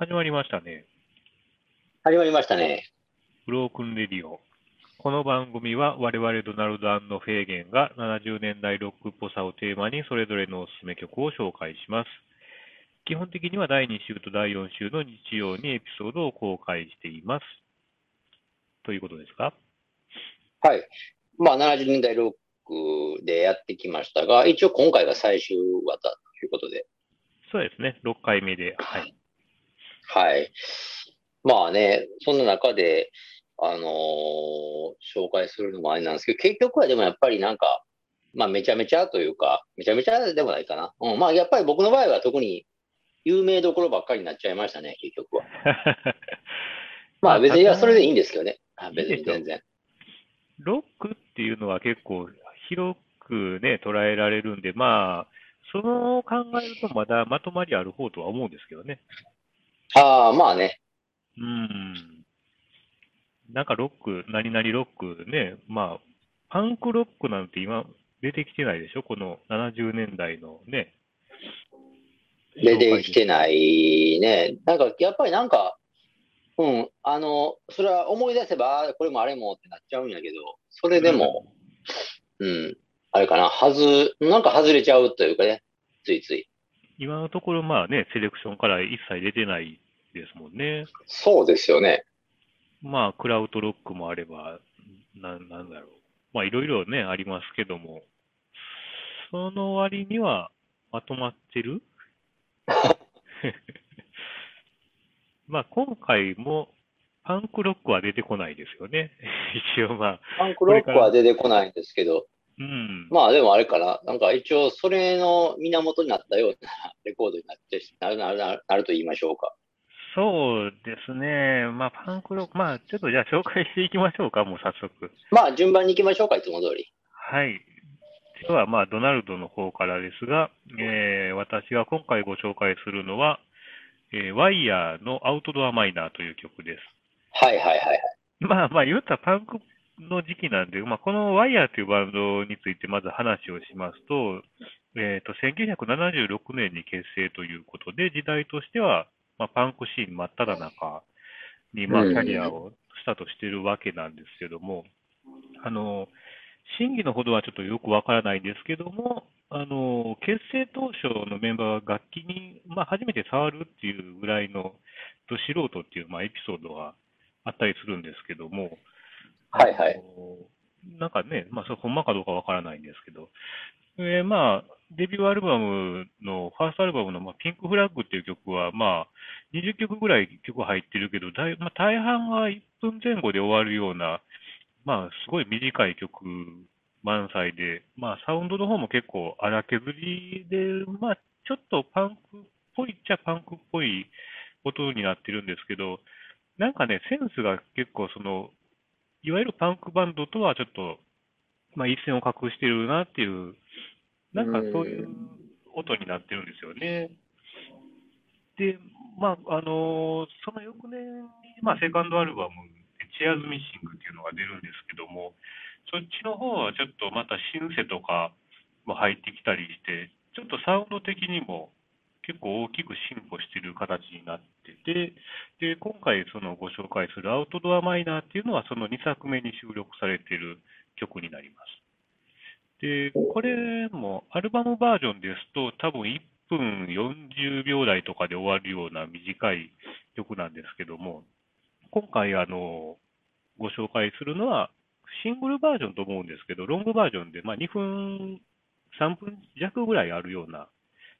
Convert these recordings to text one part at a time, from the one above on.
始まりましたね。始まりましたね。ブロークンレディオ。この番組は我々ドナルド&フェーゲンが70年代ロックっぽさをテーマにそれぞれのおすすめ曲を紹介します。基本的には第2週と第4週の日曜にエピソードを公開しています。ということですか？はい。まあ70年代ロックでやってきましたが、一応今回が最終話だということで。そうですね。6回目で。はい。はい。まあね、そんな中で、紹介するのもあれなんですけど、結局はでもやっぱりなんか、まあめちゃめちゃというか、めちゃめちゃでもないかな。うん、まあやっぱり僕の場合は特に有名どころばっかりになっちゃいましたね、結局は。まあ別にそれでいいんですけどね。別に全然。ロックっていうのは結構広くね、捉えられるんで、まあ、その考えるとまだまとまりある方とは思うんですけどね。ああ、まあね。うん。なんかロック、何々ロックね、まあ、パンクロックなんて今出てきてないでしょ、この70年代のね。出てきてないね。なんか、やっぱりなんか、うん、それは思い出せば、これもあれもってなっちゃうんやけど、それでも、うん、うん、あれかな、なんか外れちゃうというかね、ついつい。今のところ、まあね、セレクションから一切出てないですもんね。そうですよね。まあ、クラウドロックもあれば、なんだろう。まあ、いろいろね、ありますけども、その割には、まとまってるまあ、今回も、パンクロックは出てこないですよね。一応まあ。パンクロックは出てこないんですけど。うん、まあでもあれかな、なんか一応それの源になったようなレコードになってなると言いましょうか。そうですね、まあパンクロック、まあちょっとじゃあ紹介していきましょうか、もう早速。まあ順番にいきましょうか、いつも通り。はい。ではまあドナルドの方からですが、私が今回ご紹介するのは、ワイヤーのアウトドアマイナーという曲です。はいはいはいはい。まあまあ言ったらパンクの時期なんで、まあ、このワイヤーというバンドについてまず話をしますと、1976年に結成ということで、時代としては、まあ、パンクシーン真っただ中に、まあ、キャリアをスタートしているわけなんですけども、真偽のほどはちょっとよくわからないんですけども、結成当初のメンバーが楽器に、まあ、初めて触るっていうぐらいのど素人っていう、まあ、エピソードがあったりするんですけども、はいはい。なんかね、まあ、それほんまかどうかわからないんですけど、まあ、デビューアルバムの、ファーストアルバムの、まあ、ピンクフラッグっていう曲は、まあ、20曲ぐらい曲入ってるけど、まあ、大半は1分前後で終わるような、まあ、すごい短い曲満載で、まあ、サウンドの方も結構荒削りで、まあ、ちょっとパンクっぽいっちゃパンクっぽい音になってるんですけど、なんかね、センスが結構その、いわゆるパンクバンドとはちょっと、まあ、一線を画してるなっていう、なんかそういう音になってるんですよね。で、まあ、その翌年に、まあ、セカンドアルバム、チェアズミッシングっていうのが出るんですけども、そっちの方はちょっとまたシンセとかも入ってきたりして、ちょっとサウンド的にも結構大きく進歩している形になってて、で今回そのご紹介するアウトドアマイナーっていうのはその2作目に収録されている曲になります。でこれもアルバムバージョンですと多分1分40秒台とかで終わるような短い曲なんですけども、今回ご紹介するのはシングルバージョンと思うんですけど、ロングバージョンでまあ2分3分弱ぐらいあるような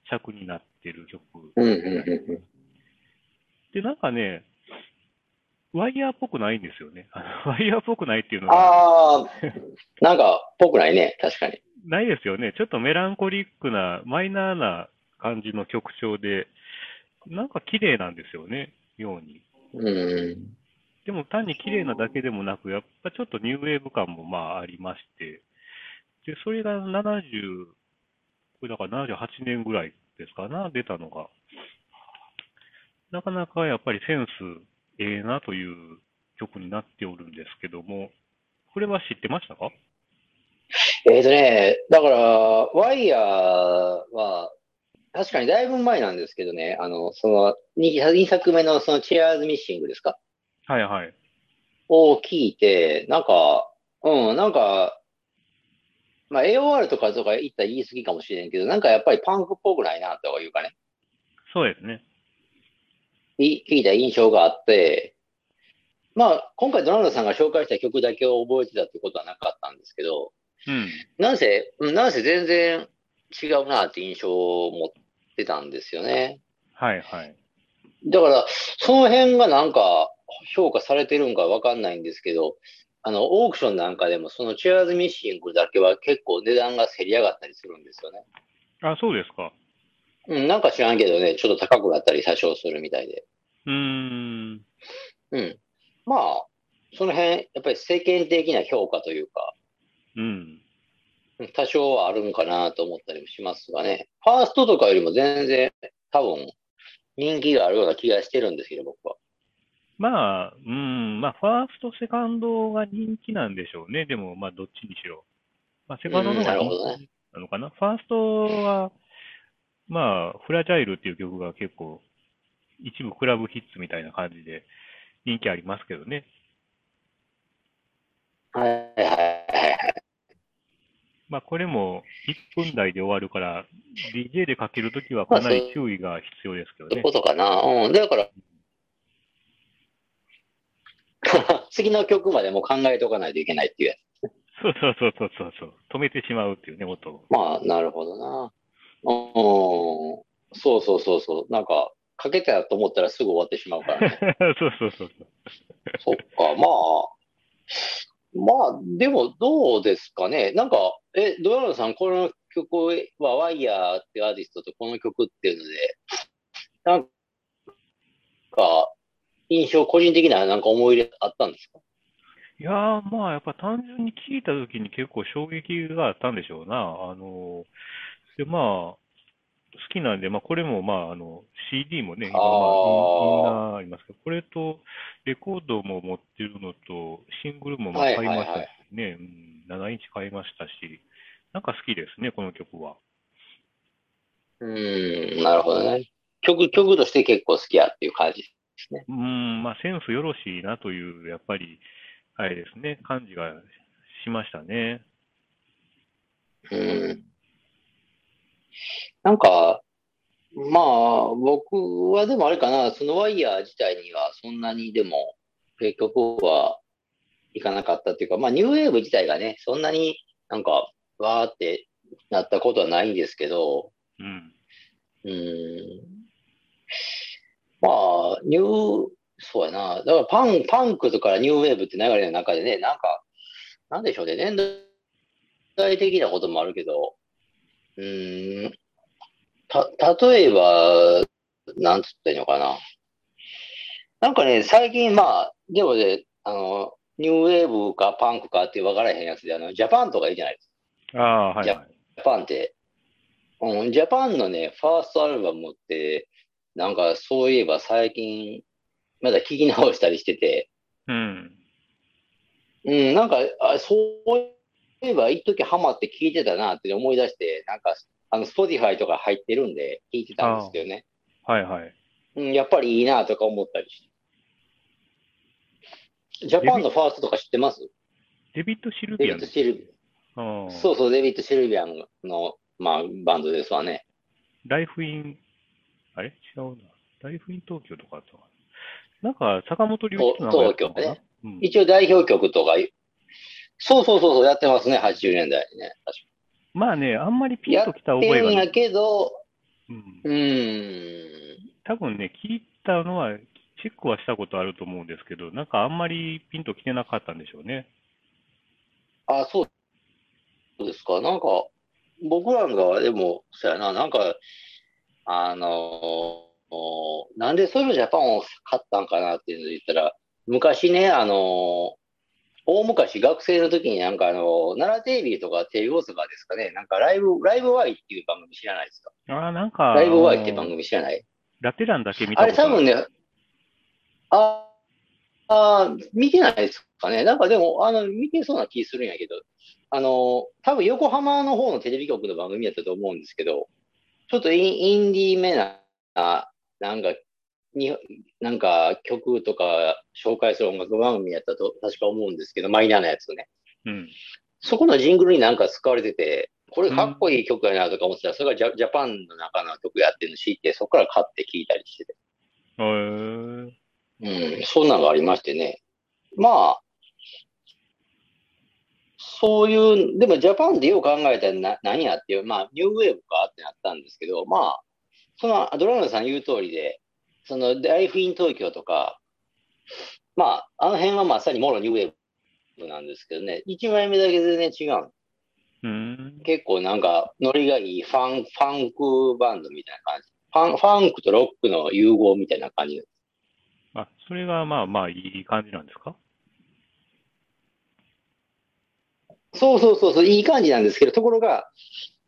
尺になってる曲で、なんかねワイヤーっぽくないんですよね。ワイヤーっぽくないっていうのはなんかっぽくないね。確かにないですよね。ちょっとメランコリックなマイナーな感じの曲調で、なんか綺麗なんですよね、ように。でも単に綺麗なだけでもなく、やっぱちょっとニューウェーブ感もまあありまして、でそれがこれだから78年ぐらいですかな、出たのが。なかなかやっぱりセンスええなという曲になっておるんですけども、これは知ってましたか？だから、ワイヤーは、確かにだいぶ前なんですけどね、その 2作目のそのチェアーズミッシングですか、はいはい。を聞いて、なんか、なんか、まあ AOR とか言ったら言い過ぎかもしれんけど、なんかやっぱりパンクっぽくないなというかね。そうですね。聞いた印象があって、まあ今回ドナルドさんが紹介した曲だけを覚えてたってことはなかったんですけど、なんせ全然違うなって印象を持ってたんですよね。はいはい。だからその辺がなんか評価されてるんかわかんないんですけど、オークションなんかでもそのチェアーズミッシングだけは結構値段が競り上がったりするんですよね。あ、そうですか。なんか知らんけどね、ちょっと高くなったり多少するみたいで。まあ、その辺、やっぱり世間的な評価というか、多少はあるんかなと思ったりもしますがね。ファーストとかよりも全然多分人気があるような気がしてるんですけど、僕は。まあ、ファースト、セカンドが人気なんでしょうね。でも、まあ、どっちにしろ。まあ、セカンドの方が人気なのかな。ファーストは、まあ、フラジャイルっていう曲が結構、一部クラブヒッツみたいな感じで人気ありますけどね。まあ、これも1分台で終わるから、DJ でかけるときはかなり注意が必要ですけどね。そういうことかな。だから、次の曲までも考えておかないといけないっていうやつ。そう。止めてしまうっていうね、音を。まあ、なるほどな。そう。なんか、かけたと思ったらすぐ終わってしまうからね。そう。そっか、まあ、でもどうですかね。なんか、ドナルドさん、この曲はワイヤーってアーティストとこの曲っていうので、なんか、印象、個人的ななんか思い入れあったんですか？いやー、まあ、やっぱ単純に聞いたときに結構衝撃があったんでしょうな。で、まあ、好きなんで、まあ、これも、まあ、CD もね、今、みんなありますけど、これと、レコードも持ってるのと、シングルもまあ買いましたしね、7インチ買いましたし、なんか好きですね、この曲は。なるほどね。曲として結構好きやっていう感じですね。まあ、センスよろしいなという、やっぱり、あれですね、感じがしましたね。なんか、まあ、僕はでもあれかな、そのワイヤー自体にはそんなにでも、結局はいかなかったっていうか、まあ、ニューウェーブ自体がね、そんなになんか、わーってなったことはないんですけど、まあ、そうやな、だからパンクとかニューウェーブって流れの中でね、なんか、なんでしょうね、年代的なこともあるけど、例えば、なんつってんのかな。なんかね、最近、まあ、でもね、ニューウェーブかパンクかって分からへんやつで、ジャパンとかいいじゃないですか。ジャパンって、ジャパンのね、ファーストアルバムって、なんかそういえば最近、まだ聞き直したりしてて、なんか、そういえば一時ハマって聞いてたなって思い出して、なんか、Spotify とか入ってるんで、聞いてたんですけどね。やっぱりいいなとか思ったりして。ジャパンのファーストとか知ってます？デビッド・シルビアム。そう、デビッド・シルビアムの、まあ、バンドですわね。ライフ・イン、あれ違うな。ライフ・イン東京とかあったかな。なんか、坂本龍一の東京ね。一応代表曲とか、そう、やってますね、80年代にね。確かまあね、あんまりピンときた覚えがない。やってんやけど、多分ね、聞いたのは、チェックはしたことあると思うんですけど、なんかあんまりピンときてなかったんでしょうね。あ、そうですか。なんか、僕らが、でも、そうやな、なんか、なんでそういうジャパンを買ったんかなっていうので言ったら、昔ね、大昔学生の時になんか奈良テレビとかテレビ大阪ですかね、なんかライブワイっていう番組知らないですか？なんかライブワイっていう番組知らない？ラテランだけ見たことある。あれ多分ね、見てないですかね。なんかでも見てそうな気するんやけど、多分横浜の方のテレビ局の番組だったと思うんですけど、ちょっとインディーめな、なんか曲とか紹介する音楽番組やったと確か思うんですけど、マイナーなやつね。うん、そこのジングルになんか使われてて、これかっこいい曲やなとか思ってたら、うん、それがジャパンの中の曲やってるの知って、そこから買って聴いたりしてて。へぇ、うん、そんなのがありましてね。まあ、そういう、でもジャパンでよう考えたら何やっていう、まあ、ニューウェーブかってなったんですけど、まあ、その、ドラムさん言う通りで、その、ライフイン東京とか、まあ、あの辺はまさにもろニューウェーブなんですけどね、1枚目だけ全然違う。うん、結構なんか、ノリがいいファンクバンドみたいな感じ。ファンクとロックの融合みたいな感じ。あ、それがまあまあいい感じなんですか？そう、いい感じなんですけど、ところが、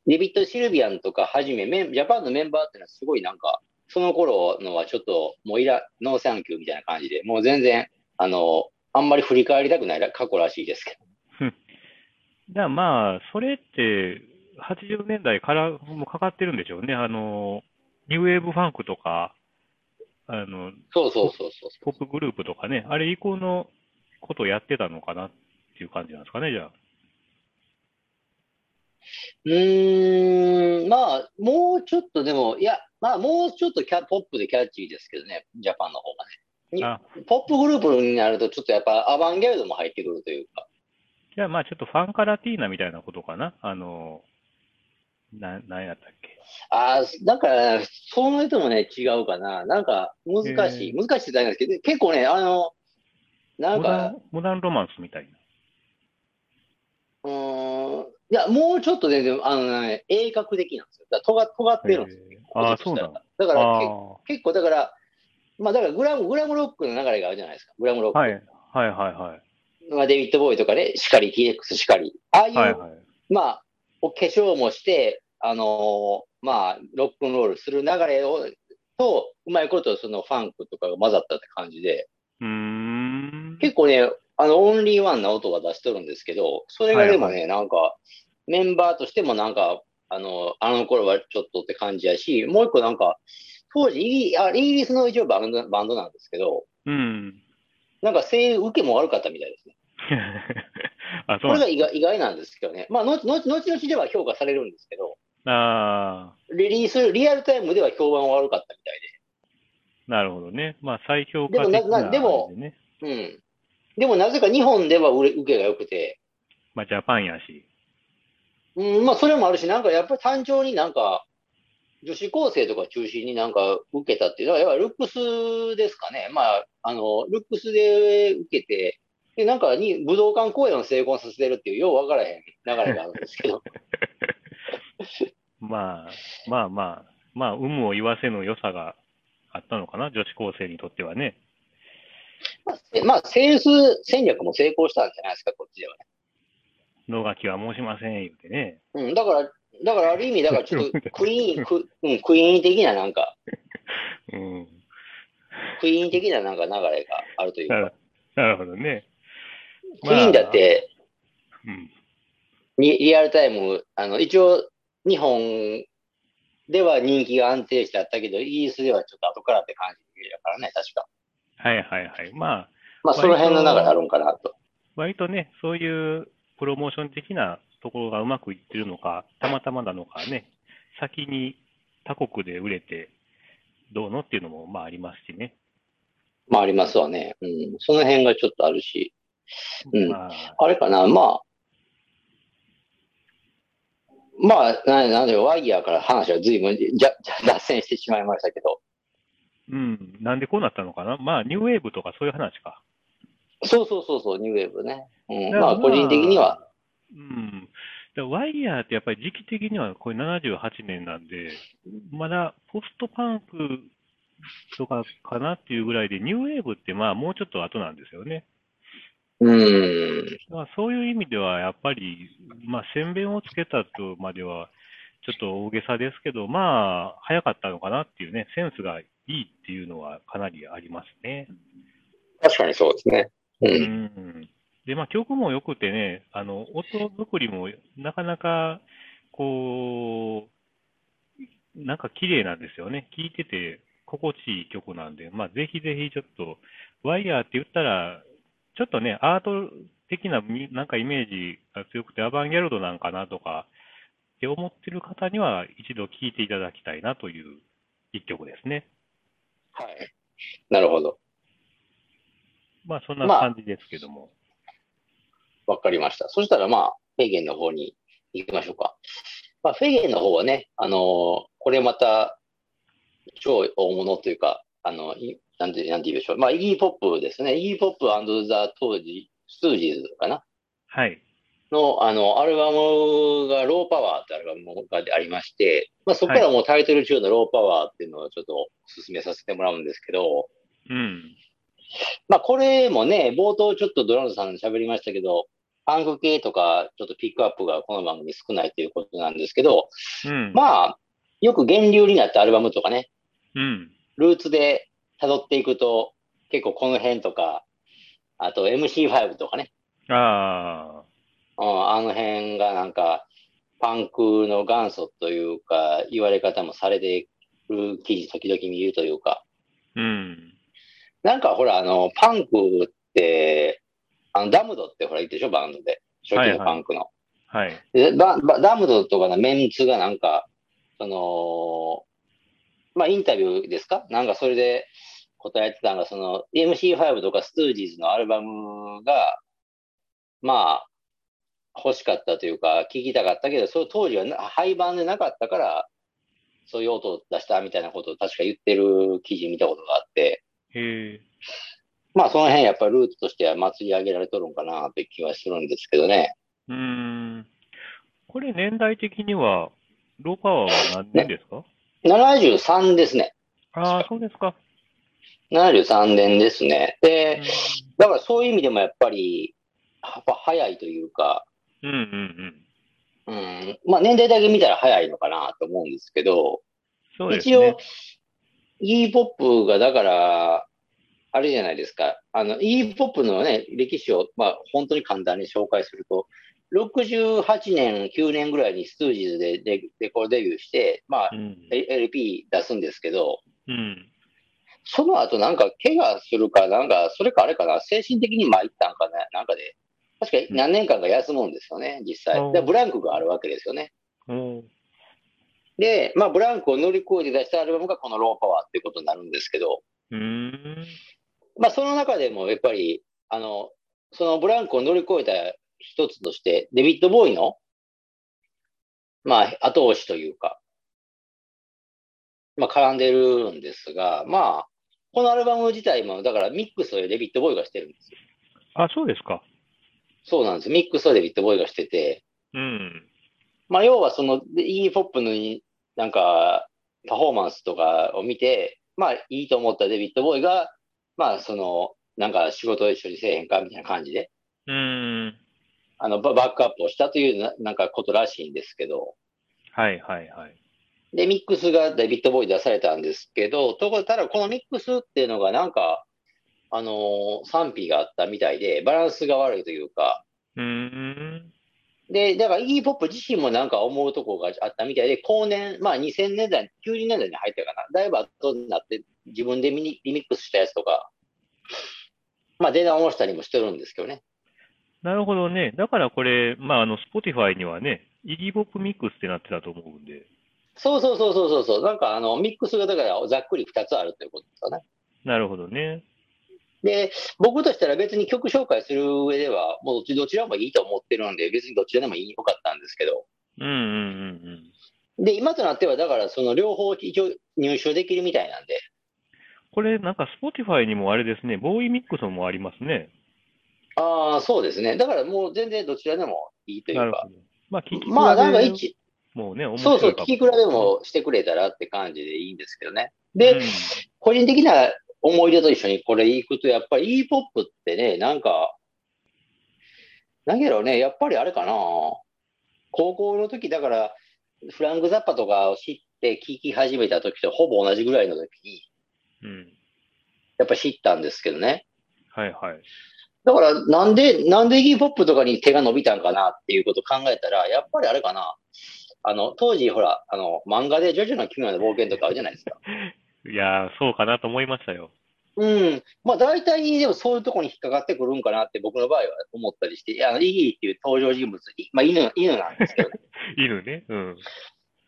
デビッド・シルビアンとかはじめ、ジャパンのメンバーってのはすごいなんか、その頃のはちょっと、もうノーサンキューみたいな感じで、もう全然、あんまり振り返りたくない過去らしいですけど。じゃあまあ、それって、80年代からもかかってるんでしょうね。ニューウェーブファンクとか、そう、ポップグループとかね、あれ以降のことをやってたのかなっていう感じなんですかね、じゃあ。まあ、もうちょっとでも、いや、まあ、もうちょっとポップでキャッチーですけどね、ジャパンの方がね。ポップグループになると、ちょっとやっぱアバンギャルドも入ってくるというか。じゃあ、まあ、ちょっとファンカラティーナみたいなことかな、何やったっけ。ああ、だから、その人もね、違うかな、なんか難しいって言ったんですけど、結構ね、なんか、モダンロマンスみたいな。いや、もうちょっとね、鋭角的なんですよ。だから尖ってるんですよ。ああ、そうなんだ。だから結構、だから、まあ、だからグラムロックの流れがあるじゃないですか、グラムロック。はい。まあ、デビッド・ボーイとかね、しかり、TX しかり。ああいう、まあ、お化粧もして、まあ、ロックンロールする流れを、うまいこと、そのファンクとかが混ざったって感じで。結構ね、オンリーワンな音は出しとるんですけど、それがでもね、なんか、メンバーとしてもなんか、あの頃はちょっとって感じやし、もう一個なんか、当時イギリスの一応バンドなんですけど、うん、なんか声優受けも悪かったみたいですね。あ、そう。これが意外なんですけどね。まあ、後々では評価されるんですけど、リリース、リアルタイムでは評判悪かったみたいで。なるほどね。まあ、最評価的な、ね。でもなぜか日本では受けが良くて。まあ、ジャパンやし。うん、まあ、それもあるし、なんかやっぱり単調になんか、女子高生とか中心になんか受けたっていうのは、やっぱりルックスですかね。まあ、ルックスで受けて、で、なんか武道館公演を成功させてるっていう、ようわからへん流れがあるんですけど。まあ、有無を言わせぬ良さがあったのかな、女子高生にとってはね。まあ、セールス戦略も成功したんじゃないですか、こっちではね。能書きは申しません、言うてね。うん、だからある意味、だからちょっとクイーン的ななんか、うん、クイーン的ななんか流れがあるというか。なるほどね。クイーンだって、まあリアルタイム、一応、日本では人気が安定してあったけど、イギリスではちょっと後からって感じだからね、確か。はい。まあ、その辺の流れあるんかなと。割とね、そういうプロモーション的なところがうまくいってるのか、たまたまなのかね、先に他国で売れてどうのっていうのも、まあ、ありますしね。まあ、ありますわね。うん。その辺がちょっとあるし。うん。まあ、あれかな、まあ、なんで、ワイヤーから話は随分脱線してしまいましたけど。うん、なんでこうなったのかな、まあ、ニューウェーブとかそういう話か。そう、ニューウェーブね。うん、まあ、個人的には。うん。ワイヤーってやっぱり時期的にはこれ78年なんで、まだポストパンクとかかなっていうぐらいで、ニューウェーブってまあもうちょっと後なんですよね。まあ、そういう意味ではやっぱり、まあ、先鞭をつけたとまではちょっと大げさですけど、まあ、早かったのかなっていうね、センスがいいっていうのはかなりありますね。確かにそうですね。で、まあ、曲もよくてね、音作りもなかなかこう、なんか綺麗なんですよね。聴いてて心地いい曲なんで、まあ、ぜひぜひちょっと、ワイヤーって言ったら、ちょっとね、アート的ななんかイメージが強くて、アバンギャルドなんかなとかって思ってる方には、一度聴いていただきたいなという一曲ですね。はい。なるほど。まあ、そんな感じですけども。わかりました。そしたら、まあ、フェーゲンの方に行きましょうか。まあ、フェーゲンの方はね、これまた、超大物というか、なんて言うでしょう。まあ、イギーポップですね。イギーポップ&ザ・当時、ストゥージーズかな。はい。の、アルバムが、ローパワーってアルバムがありまして、まあ、そこからもうタイトル中のローパワーっていうのをちょっとお勧めさせてもらうんですけど、うん。まあ、これもね、冒頭ちょっとドラムさん喋りましたけど、パンク系とか、ちょっとピックアップがこの番組少ないということなんですけど、うん、まあ、よく源流になったアルバムとかね、うん、ルーツで辿っていくと、結構この辺とか、あと MC5 とかね、あの辺がなんか、パンクの元祖というか、言われ方もされてる記事、時々見るというか、うん、なんかほら、パンクって、ダムドってほら言ってるでしょ、バンドで。初期のパンクの。はいはいはい、でダムドとかのメンツがなんか、まあ、インタビューですかなんかそれで答えてたのが、その、MC5 とかストゥージーズのアルバムが、まあ、欲しかったというか、聴きたかったけど、その当時は廃盤でなかったから、そういう音を出したみたいなことを確か言ってる記事見たことがあって。へー。まあその辺やっぱりルーツとしては祭り上げられとるんかなという気はするんですけどね。これ年代的にはローパワーは何年ですか？73ですね。ああ、そうですか。73年ですね。で、だからそういう意味でもやっぱ早いというか、まあ年代だけ見たら早いのかなと思うんですけど、そうですね、一応 E ポップがだからあれじゃないですか。E ポップのね、歴史を、まあ、本当に簡単に紹介すると、68年、9年ぐらいにストゥージーズでレコードデビューして、まあ、LP 出すんですけど、うん、その後なんか、怪我するか、なんか、それかあれかな、精神的に参ったんかな、なんかで、確かに何年間か休むんですよね、実際。で、ブランクがあるわけですよね。うん、で、まあ、ブランクを乗り越えて出したアルバムがこのローパワーっていうことになるんですけど、まあ、その中でもやっぱりそのブランクを乗り越えた一つとしてデビッド・ボーイの、まあ、後押しというか、まあ、絡んでるんですが、まあ、このアルバム自体もだからミックスをデビッド・ボーイがしてるんですよ。あ、そうですか。そうなんです。ミックスをデビッド・ボーイがしてて、まあ、要はその Iggy Pop のなんかパフォーマンスとかを見て、まあ、いいと思ったデビッド・ボーイがまあ、その、なんか仕事を一緒にせえへんかみたいな感じで、バックアップをしたというなんかことらしいんですけど、はいはいはい。で、ミックスがデビッド・ボーイ出されたんですけど、ただこのミックスっていうのがなんか、賛否があったみたいで、バランスが悪いというか、で、だから、イギー・ポップ自身もなんか思うとこがあったみたいで、後年、まあ2000年代、90年代に入ったかな。だいぶ後になって、自分でリミックスしたやつとか、まあ、出直したりもしてるんですけどね。なるほどね。だからこれ、まあ、Spotify にはね、イギー・ポップミックスってなってたと思うんで。そう。なんか、ミックスがだから、ざっくり2つあるということですよね。なるほどね。で、僕としたら別に曲紹介する上では、もうどちらもいいと思ってるんで、別にどちらでもよかったんですけど。で、今となっては、だから、その両方一応入手できるみたいなんで。これ、なんか Spotify にもあれですね、ボーイミックスもありますね。ああ、そうですね。だからもう全然どちらでもいいというか。なるほど。まあ、聞き比べもうね、面白い。そう、聞き比べもしてくれたらって感じでいいんですけどね。で、個人的な思い出と一緒にこれ行くと、やっぱり E ポップってね、なんか、なんやろね、やっぱりあれかな、高校の時だから、フランク・ザッパとかを知って聴き始めた時とほぼ同じぐらいの時に、やっぱ知ったんですけどね。はいはい。だから、なんで E ポップとかに手が伸びたんかなっていうことを考えたら、やっぱりあれかな、当時ほら漫画でジョジョの奇妙な冒険とかあるじゃないですか。いやーそうかなと思いましたよ。うん、まあ大体でもそういうところに引っかかってくるんかなって僕の場合は思ったりして、いやイギーっていう登場人物、まあ、犬なんですけど、ね、犬ね、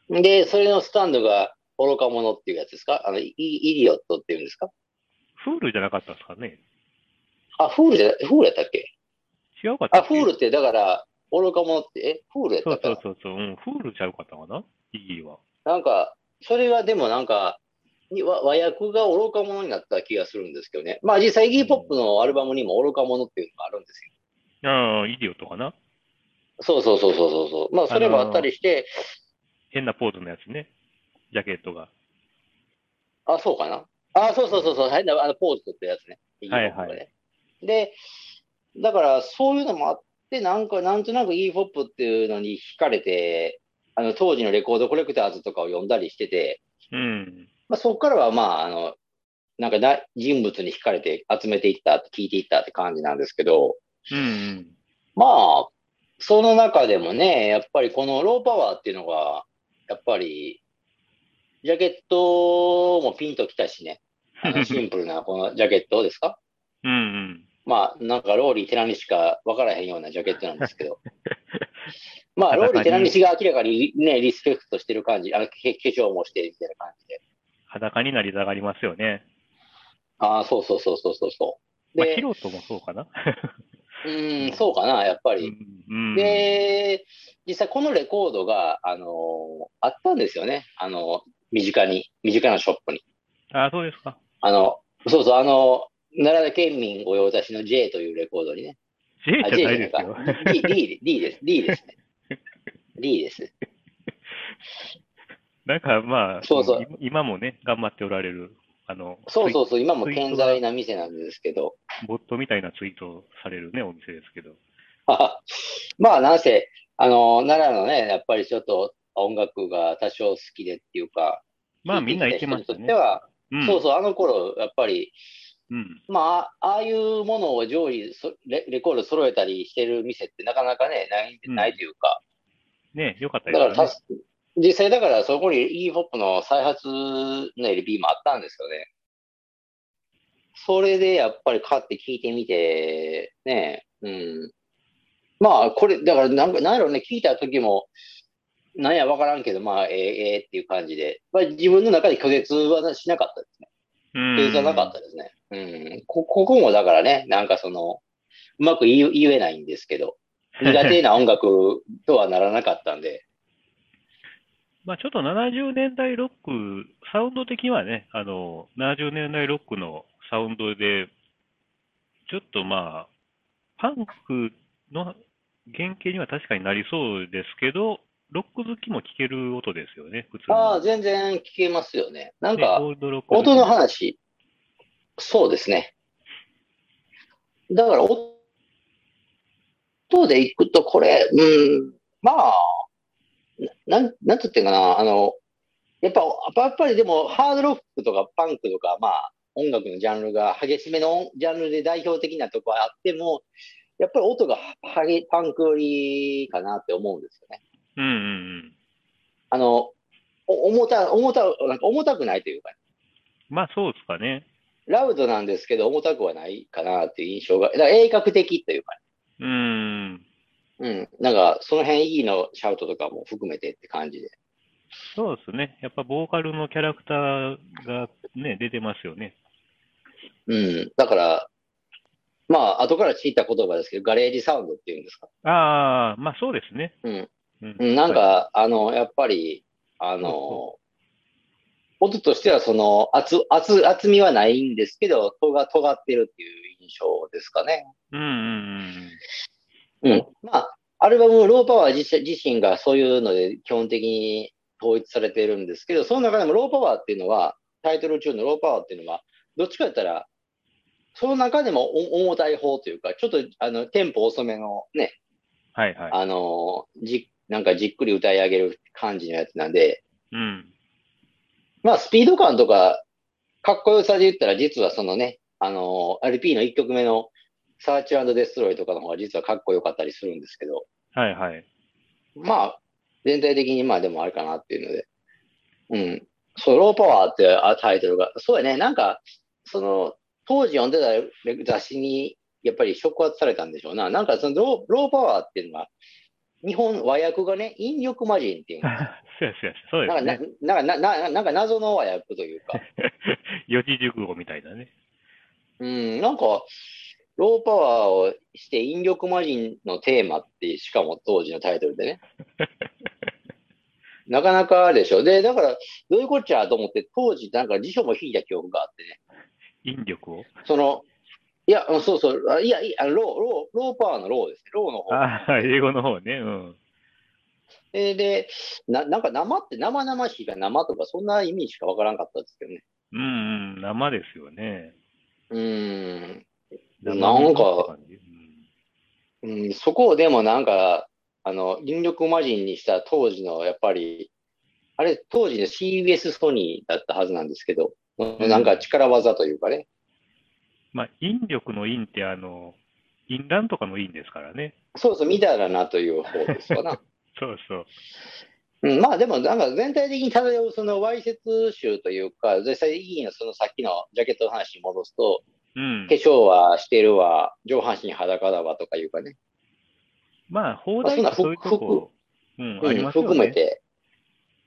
うん、でそれのスタンドが愚か者っていうやつですか、イディオットっていうんですか。フールじゃなかったですかね。あ、フールやったっけ。違うかったっけ。あ、フールってだから愚か者ってフールやったから、そうそうそう、うん、フールちゃうかったかなイギーは。なんかそれはでもなんか和訳が愚か者になった気がするんですけどね。まあ実際イギーポップのアルバムにも愚か者っていうのがあるんですよ。ああ、イディオットかな。そうそうそうそうそう。まあそれもあったりして。変なポーズのやつね。ジャケットが。あ、そうかな。あ、そうそうそうそう。変なポーズ取ったやつね。イギーポップがね。はいはい、で、だからそういうのもあってなんとなくイギーポップっていうのに惹かれて、当時のレコードコレクターズとかを読んだりしてて。うん。まあ、そこからは、まあ、なんか人物に惹かれて集めていった、聞いていったって感じなんですけど、うんうん、まあ、その中でもね、やっぱりこのローパワーっていうのが、やっぱり、ジャケットもピンときたしね、シンプルなこのジャケットですかうん、うん、まあ、なんかローリー・テラニしか分からへんようなジャケットなんですけど、まあ、ローリー・テラニシが明らかにね、リスペクトしてる感じ、化粧もしてみたいな感じで。裸になりたがりますよね。ああ、そうそうそうそうそう。まあ、ヒロトもそうかな。そうかな、やっぱり。で、実際このレコードが、あったんですよね。身近なショップに。ああ、そうですか。そうそう、奈良県民御用達の J というレコードにね。J じゃないですよ。D です。D ですね。D です。なんかまあそうそう、今もね、頑張っておられる。そうそうそう、今も健在な店なんですけど。ボットみたいなツイートされるね、お店ですけど。まあ、なんせ、奈良のね、やっぱりちょっと音楽が多少好きでっていうか、まあ、みんな行きましたね。にとっては、うん、そうそう、あの頃やっぱり、うん、まあ、ああいうものを常時レコード揃えたりしてる店ってなかなかね、ないというか。うん、ね、よかったよね。実際だからそこに Iggy Pop の再発の LP もあったんですよね。それでやっぱり買って聞いてみて、ね、うん。まあこれ、だからなんやろうね、聞いた時も、なんやわからんけど、まあっていう感じで、まあ、自分の中で拒絶はしなかったですね。拒絶はなかったですね。うん。ここもだからね、なんかうまく言えないんですけど、苦手な音楽とはならなかったんで、まあ、ちょっと70年代ロック、サウンド的にはね、70年代ロックのサウンドで、ちょっとまあ、パンクの原型には確かになりそうですけど、ロック好きも聴ける音ですよね、普通に。ああ、全然聴けますよね。なんか、音の話、そうですね。だから、音でいくと、これ、まあ、なんつってんかな、やっぱりでもハードロックとかパンクとか、まあ音楽のジャンルが激しめのジャンルで代表的なとこはあっても、やっぱり音がパンクよりかなって思うんですよね。うんうんうん。重たくないというか。まあそうですかね。ラウドなんですけど重たくはないかなっていう印象が、だから鋭角的というか。うん、なんかその辺 E のシャウトとかも含めてって感じで。そうですね。やっぱボーカルのキャラクターがね、出てますよね。うん。だから、まあ、後から聞いた言葉ですけど、ガレージサウンドっていうんですか。ああ、まあそうですね。うん。なんか、やっぱり、音としては厚みはないんですけど、尖ってるっていう印象ですかね。まあ、アルバムローパワー自身がそういうので基本的に統一されているんですけど、その中でもローパワーっていうのは、タイトル中のローパワーっていうのは、どっちか言ったら、その中でも重たい方というか、ちょっとテンポ遅めのね、はいはい、なんかじっくり歌い上げる感じのやつなんで、まあ、スピード感とか、かっこよさで言ったら、実はそのね、LP の1曲目の、サーチ&デストロイとかの方が実はかっこよかったりするんですけど、はいはい。まあ、全体的にまあでもあれかなっていうので。うん。ソロパワーってタイトルが。そうやね。なんか、その、当時読んでた雑誌に、やっぱり触発されたんでしょうな。なんかそのローパワーっていうのは、日本和訳がね、引力魔人っていう。そうですね。そうですね。なんか謎の和訳というか。四字熟語みたいだね。うん、なんか、ローパワーをして引力魔人のテーマって、しかも当時のタイトルでね。なかなかでしょ。で、だから、どういうこっちゃと思って、当時なんか辞書も引いた記憶があってね。引力をその、いや、そうそう、いや、ローパワーのローですね、ローの方。ああ、英語の方ね、うん。で、なんか生って生々しいか生とか、そんな意味しかわからんかったですけどね。うん、生ですよね。なんか、うん、そこをでもなんか、引力魔人にした当時の、やっぱり、あれ、当時の CBS ソニーだったはずなんですけど、なんか力技というかね。まあ、引力の引って、引弾とかの引ですからね。そうそう、みだらなという方ですかな。そうそう。うん、まあ、でも、なんか全体的に漂う、その、わいせつ臭というか、実際、イギーのそのさっきのジャケットの話に戻すと、うん、化粧はしてるわ、上半身裸だわとかいうかね。まあ、放題はそういうとこ、うん、ありますよね。含めて。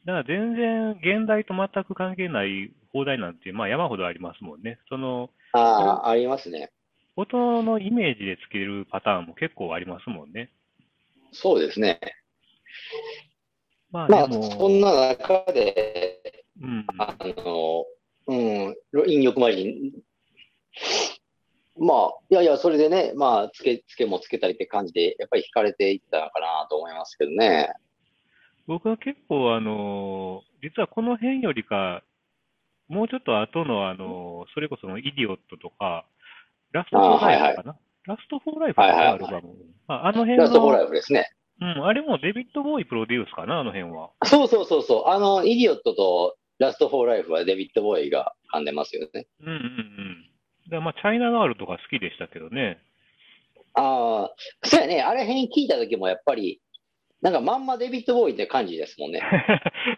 だから、全然、現代と全く関係ない放題なんて、まあ、山ほどありますもんね。その、ありますね。音のイメージでつけるパターンも結構ありますもんね。そうですね。まあ、そんな中で、うん、引力魔人、まあ、いやいや、それでね、まあ、つけもつけたりって感じで、やっぱり惹かれていったのかなと思いますけどね。僕は結構、実はこの辺よりか、もうちょっと後の、それこそのイディオットとか、ラストフォーライフかな、はいはい、ラストフォーライフのアルバム。あの辺のラストフォーライフですね。うん、あれもデビッド・ボーイプロデュースかな、あの辺は。そうそうそうそう。イディオットとラストフォーライフはデビッド・ボーイが噛んでますよね。うんうんうん。だまあ、チャイナガールとか好きでしたけどね。ああ、そうやね。あれ辺聞いた時もやっぱり、なんかまんまデビッド・ボーイって感じですもんね。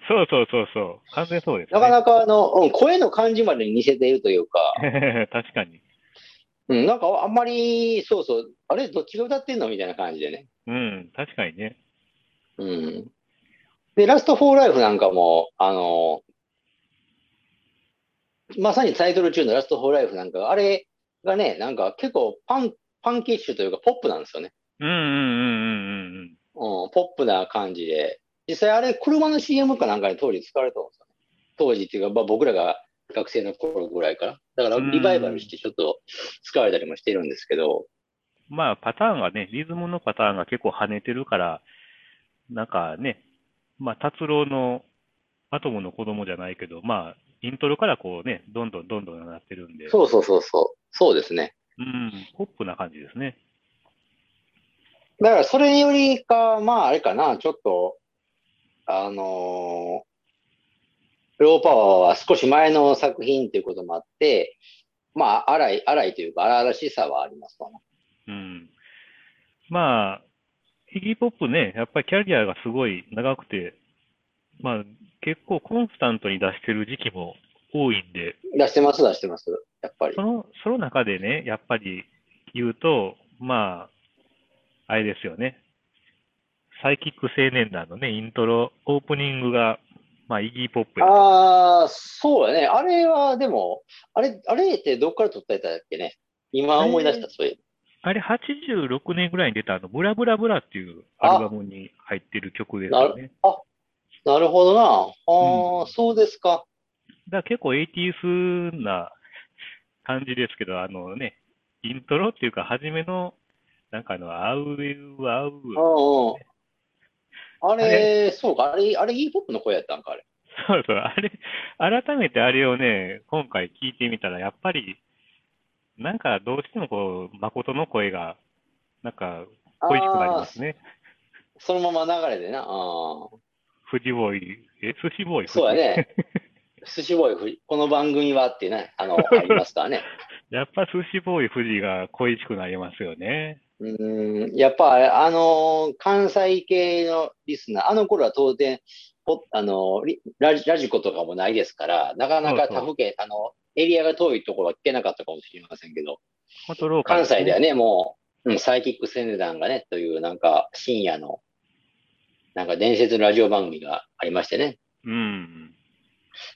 そうそうそうそう。完全そうです、ね。なかなか声の感じまで似せているというか。確かに。うん、なんかあんまり、そうそう、あれどっちが歌ってんのみたいな感じでね。うん、確かにね。うん。で、ラスト・フォー・ライフなんかも、まさにタイトル中のラスト・フォー・ライフなんか、あれがね、なんか結構パンキッシュというかポップなんですよね。うんうんうんうん。うん、ポップな感じで。実際あれ、車の CM かなんかに当時使われたんですよね。当時っていうか、まあ、僕らが学生の頃ぐらいから。だからリバイバルしてちょっと使われたりもしてるんですけど。まあパターンがね、リズムのパターンが結構跳ねてるから、なんかね、まあ達郎のアトムの子供じゃないけど、まあイントロからこうね、どんどんなってるんで。そうそうそうそう。そうですね。うん、ポップな感じですね。だからそれよりか、まああれかな、ちょっと、ローパワーは少し前の作品ということもあって、まあ、荒いというか、荒々しさはありますかね。うん。まあ、イギーポップね、やっぱりキャリアがすごい長くて、まあ、結構コンスタントに出してる時期も多いんで。出してます、やっぱり。その中でね、やっぱり言うと、まあ、あれですよね。サイキック青年団のね、イントロ、オープニングが、まあ、イギーポップ。ああ、そうだね。あれは、でも、あれってどっから撮ったやつだっけね。今思い出した、そういう。あれ、86年ぐらいに出た、ブラブラブラっていうアルバムに入ってる曲ですよね。あ、なるほどな。ああ、うん、そうですか。だから結構 80s な感じですけど、ね、イントロっていうか、初めの、なんかあうえうあう。あれ、そうか、あれ、イギーポップの声やったんか、あれ。そうそう、あれ、改めてあれをね、今回聞いてみたら、やっぱり、なんかどうしてもこう、誠の声が、なんか、恋しくなりますね。そのまま流れでな、寿司ボーイ、この番組はってね、ありますからね。やっぱ寿司ボーイ富士が恋しくなりますよね。やっぱ関西系のリスナー、あの頃は当然ラジコとかもないですから、なかなか他府県、エリアが遠いところは聞けなかったかもしれませんけど、関西ではね、もう、サイキック宣伝団がね、というなんか深夜の、なんか伝説のラジオ番組がありましてね。うん。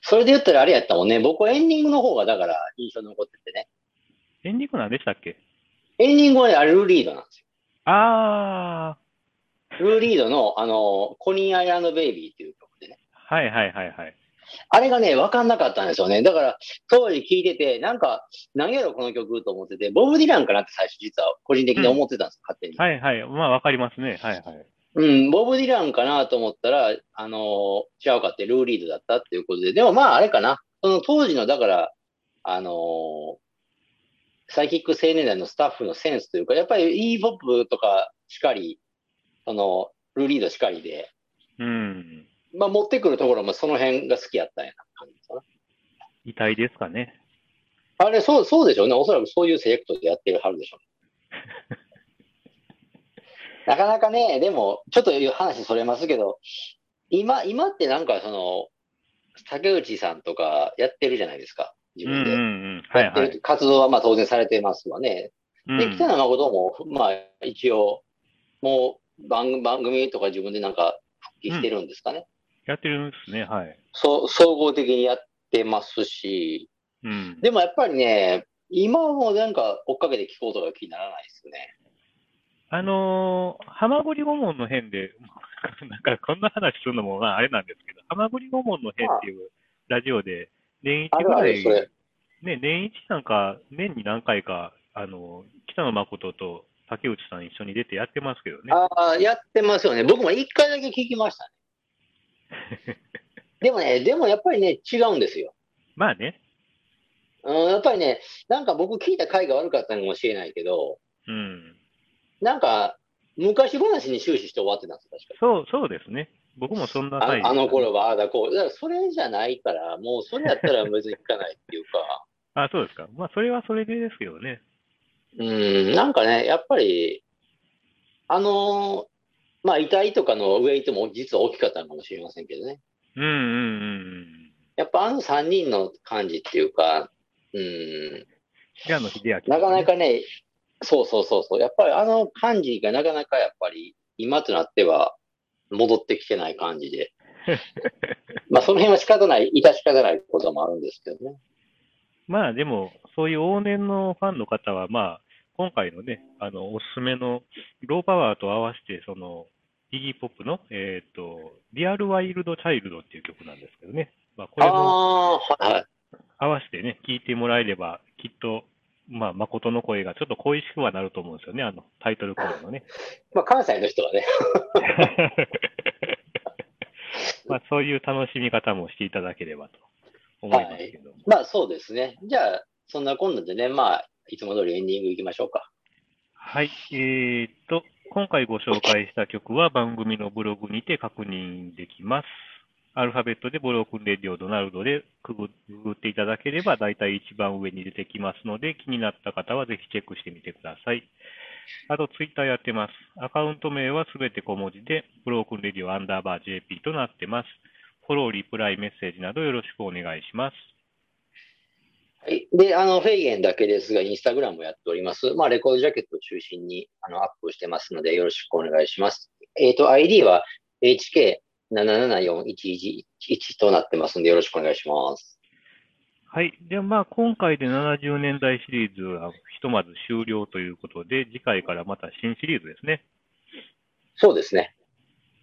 それで言ったらあれやったもんね、僕はエンディングの方がだから印象に残っててね。エンディングなんでしたっけ？エンディングはね、あれルーリードなんですよ。あー。ルーリードの、コニーアイランドベイビーっていう曲でね。はいはいはいはい。あれがね、わかんなかったんですよね。だから、当時聴いてて、なんか、何やろこの曲と思ってて、ボブ・ディランかなって最初実は個人的に思ってたんです、勝手に。はいはい。まあわかりますね。はいはい。うん、ボブ・ディランかなと思ったら、違うかってルーリードだったっていうことで、でもまああれかな。その当時の、だから、サイキック青年団のスタッフのセンスというか、やっぱり E ポップとかしかり、ルーリードしかりで、うん。まあ持ってくるところもその辺が好きやったんやな感じかな。遺体ですかね。あれ、そうでしょうね。おそらくそういうセレクトでやってるはるでしょう。なかなかね、でも、ちょっと話それますけど、今ってなんか竹内さんとかやってるじゃないですか。自分で。やってる活動はまあ当然されてますわね。うん、で、北野誠も、まあ一応、もう番組とか自分でなんか復帰してるんですかね。うん、やってるんですね、はい。総合的にやってますし、うん、でもやっぱりね、今はもうなんか追っかけて聞こうとか気にならないですよね。はまぐり顧問の辺で、なんかこんな話するのもまああれなんですけど、はまぐり顧問の辺っていうラジオで、年1ぐらい、ね、年1なんか、年に何回か、北野誠と竹内さん一緒に出てやってますけどね。ああ、やってますよね。僕も1回だけ聞きましたね。でもやっぱりね、違うんですよ。まあね。やっぱりね、なんか僕聞いた回が悪かったのかもしれないけど、うん。なんか、昔話に終始して終わってたんですよ、確かに。そうですね。僕もそんな回、ね、あの頃は、だからそれじゃないから、もうそれやったら別に聞かないっていうか。あ、そうですか。まあ、それはそれでですけどね。なんかね、やっぱり、まあ、遺体とかのウェイトも実は大きかったのかもしれませんけどね。やっぱ3人の感じっていうか、平野秀明、ね。なかなかね、そう。やっぱり感じがなかなかやっぱり今となっては戻ってきてない感じで。まあその辺は仕方ないこともあるんですけどね。まあでも、そういう往年のファンの方は、まあ今回のね、おすすめのローパワーと合わせて、Iggy Pop の、リアルワイルドチャイルドっていう曲なんですけどね。まあこれも合わせてね、聴いてもらえればきっと、まあ、誠の声がちょっと恋しくはなると思うんですよね、タイトルコールのね。まあ、関西の人はね。まあ、そういう楽しみ方もしていただければと思いますけども。はい、まあ、そうですね。じゃあ、そんなこんなでね、まあ、いつも通りエンディングいきましょうか。はい。今回ご紹介した曲は番組のブログにて確認できます。アルファベットでブロークンレディオドナルドでくぐっていただければだいたい一番上に出てきますので、気になった方はぜひチェックしてみてください。あとツイッターやってます。アカウント名はすべて小文字でブロークンレディオ_JP となってます。フォロー、リプライ、メッセージなどよろしくお願いします。はい。で、フェイゲンだけですが、インスタグラムもやっております。まあ、レコードジャケットを中心にアップしてますのでよろしくお願いします。ID は HK774111となってますんでよろしくお願いします。はい。ではまあ今回で70年代シリーズはひとまず終了ということで、次回からまた新シリーズですね。そうですね。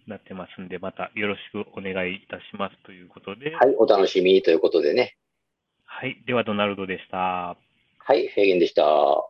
なってますんで、またよろしくお願いいたしますということで。はい。お楽しみということでね。はい。ではドナルドでした。はい。平原でした。